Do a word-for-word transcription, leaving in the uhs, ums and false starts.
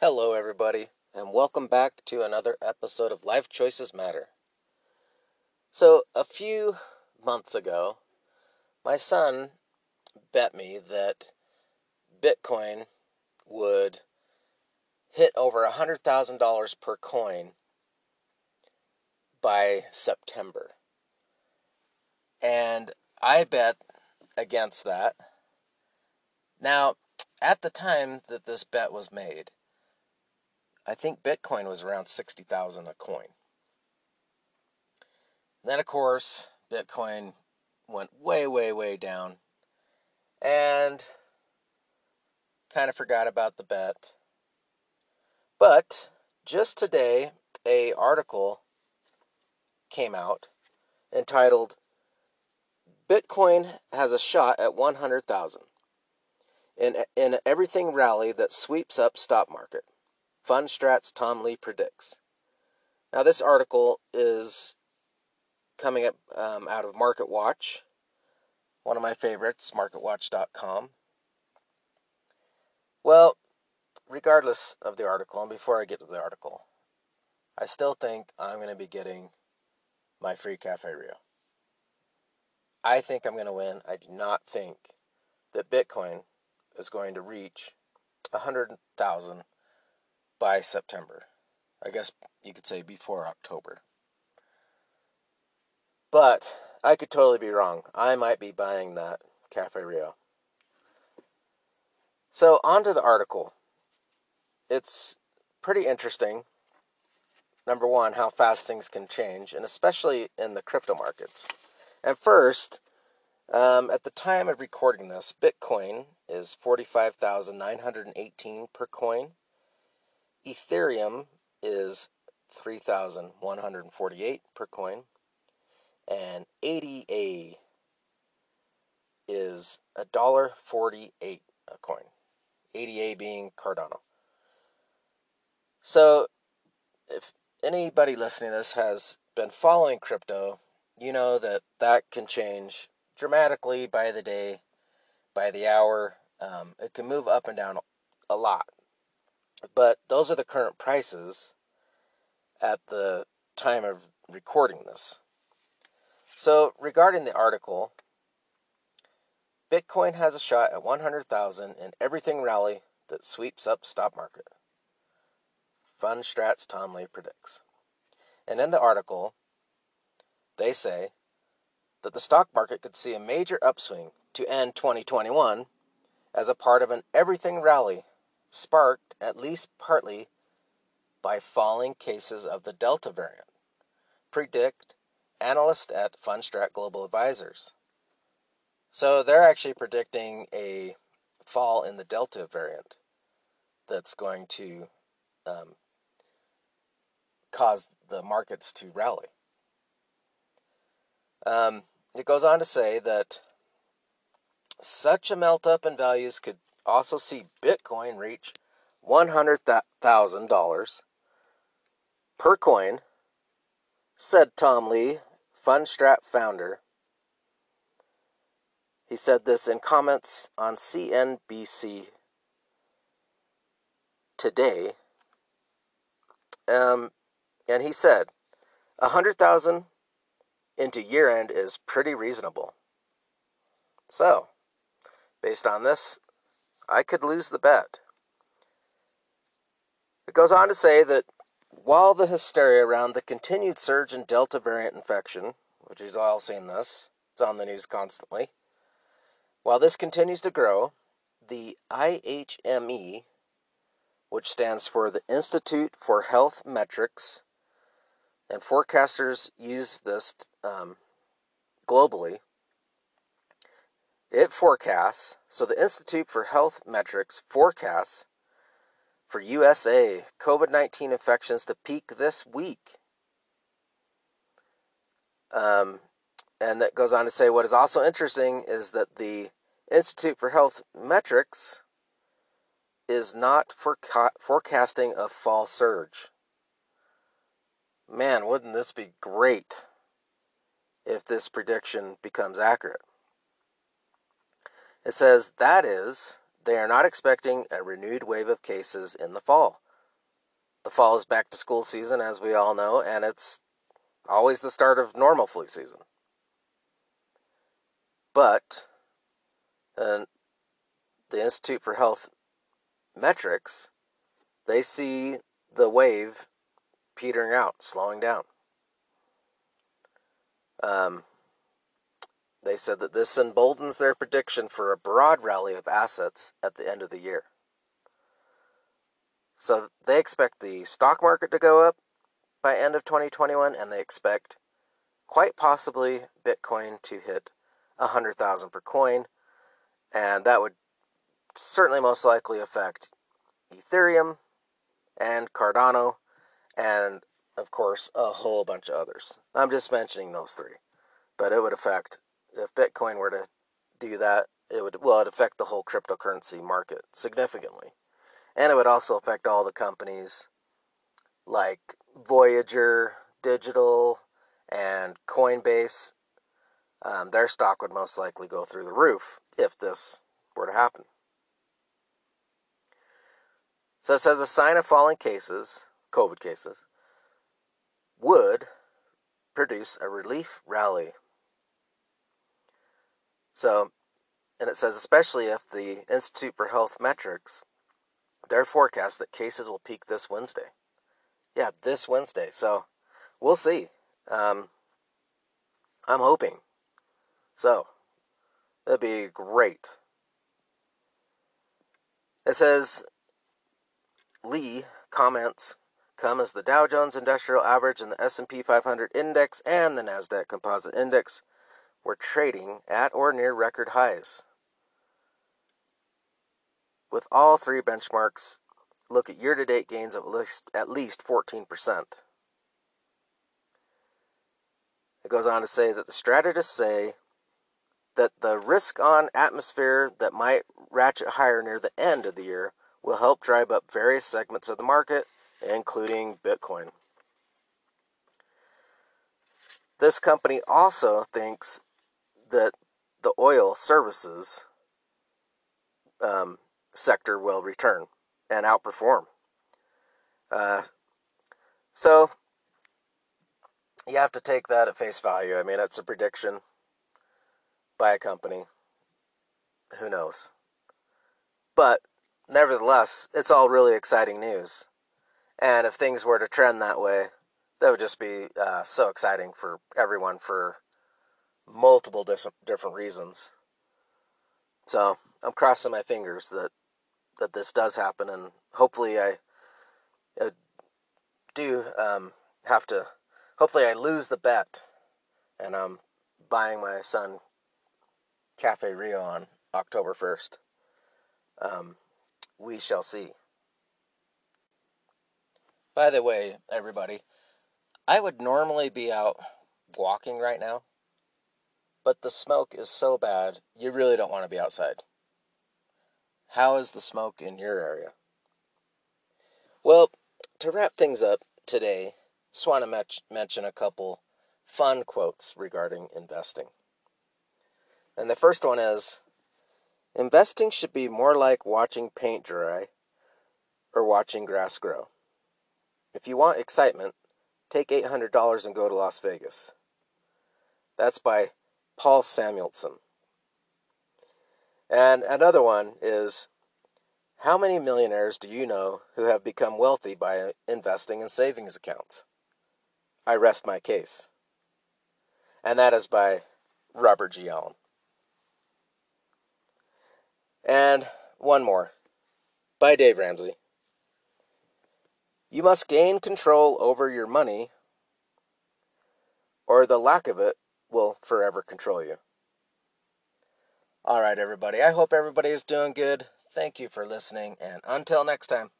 Hello everybody, and welcome back to another episode of Life Choices Matter. So, a few months ago, my son bet me that Bitcoin would hit over one hundred thousand dollars per coin by September. And I bet against that. Now, at the time that this bet was made, I think Bitcoin was around sixty thousand dollars a coin. And then, of course, Bitcoin went way, way, way down. And kind of forgot about the bet. But just today, an article came out entitled, Bitcoin has a shot at one hundred thousand in in everything rally that sweeps up stock market. Fundstrat's Tom Lee predicts. Now this article is coming up um, out of MarketWatch, one of my favorites, market watch dot com. Well, regardless of the article, and before I get to the article, I still think I'm going to be getting my free Cafe Rio. I think I'm going to win. I do not think that Bitcoin is going to reach one hundred thousand by September. I guess you could say before October. But I could totally be wrong. I might be buying that Cafe Rio. So on to the article. It's pretty interesting. Number one, how fast things can change, and especially in the crypto markets. And first, um, at the time of recording this, Bitcoin is forty-five thousand nine hundred eighteen per coin. Ethereum is three thousand one hundred forty-eight per coin. And A D A is one dollar and forty-eight cents a coin. A D A being Cardano. So, if anybody listening to this has been following crypto, you know that that can change dramatically by the day, by the hour. Um, it can move up and down a lot. But those are the current prices at the time of recording this. So regarding the article, Bitcoin has a shot at one hundred thousand in everything rally that sweeps up stock market. Fundstrat's Tom Lee predicts. And in the article, they say that the stock market could see a major upswing to end twenty twenty-one as a part of an everything rally sparked at least partly by falling cases of the Delta variant, predict analysts at Fundstrat Global Advisors. So they're actually predicting a fall in the Delta variant that's going to um, cause the markets to rally. Um, it goes on to say that such a melt-up in values could also see Bitcoin reach one hundred thousand dollars per coin, said Tom Lee, Fundstrat founder. He said this in comments on C N B C today. Um, and he said, one hundred thousand into year-end is pretty reasonable. So, based on this, I could lose the bet. It goes on to say that while the hysteria around the continued surge in Delta variant infection, which we've all seen this, it's on the news constantly, while this continues to grow, the I H M E, which stands for the Institute for Health Metrics, and forecasters use this um, globally. It forecasts, so the Institute for Health Metrics forecasts for U S A COVID nineteen infections to peak this week. Um, and that goes on to say what is also interesting is that the Institute for Health Metrics is not forca- forecasting a fall surge. Man, wouldn't this be great if this prediction becomes accurate. It says, that is, they are not expecting a renewed wave of cases in the fall. The fall is back to school season, as we all know, and it's always the start of normal flu season. But uh, the Institute for Health Metrics, they see the wave petering out, slowing down. Um, they said that this emboldens their prediction for a broad rally of assets at the end of the year. So they expect the stock market to go up by end of twenty twenty-one, and they expect quite possibly Bitcoin to hit one hundred thousand per coin, and that would certainly most likely affect Ethereum and Cardano and, of course, a whole bunch of others. I'm just mentioning those three, but it would affect, if Bitcoin were to do that, it would, well, it would affect the whole cryptocurrency market significantly. And it would also affect all the companies like Voyager Digital and Coinbase. Um, their stock would most likely go through the roof if this were to happen. So it says a sign of falling cases, COVID cases, would produce a relief rally. So, and it says especially if the Institute for Health Metrics, their forecast that cases will peak this Wednesday. Yeah, this Wednesday. So we'll see. Um, I'm hoping. So that'd be great. It says Lee comments come as the Dow Jones Industrial Average and the S and P five hundred Index and the NASDAQ Composite Index were trading at or near record highs, with all three benchmarks look at year-to-date gains of at least, at least fourteen percent. It goes on to say that the strategists say that the risk-on atmosphere that might ratchet higher near the end of the year will help drive up various segments of the market, including Bitcoin. This company also thinks that the oil services um, sector will return and outperform. Uh, so you have to take that at face value. I mean, it's a prediction by a company. Who knows? But nevertheless, it's all really exciting news. And if things were to trend that way, that would just be uh, so exciting for everyone for multiple dis- different reasons. So I'm crossing my fingers that that this does happen, and hopefully I, I do um, have to, hopefully I lose the bet, and I'm buying my son Cafe Rio on October first. Um, we shall see. By the way, everybody, I would normally be out walking right now, but the smoke is so bad, you really don't want to be outside. How is the smoke in your area? Well, to wrap things up today, just want to met- mention a couple fun quotes regarding investing. And the first one is, investing should be more like watching paint dry or watching grass grow. If you want excitement, take eight hundred dollars and go to Las Vegas. That's by Paul Samuelson. And another one is, how many millionaires do you know who have become wealthy by investing in savings accounts? I rest my case. And that is by Robert G. Allen. And one more, by Dave Ramsey. You must gain control over your money, or the lack of it will forever control you. All right, everybody. I hope everybody is doing good. Thank you for listening, and until next time.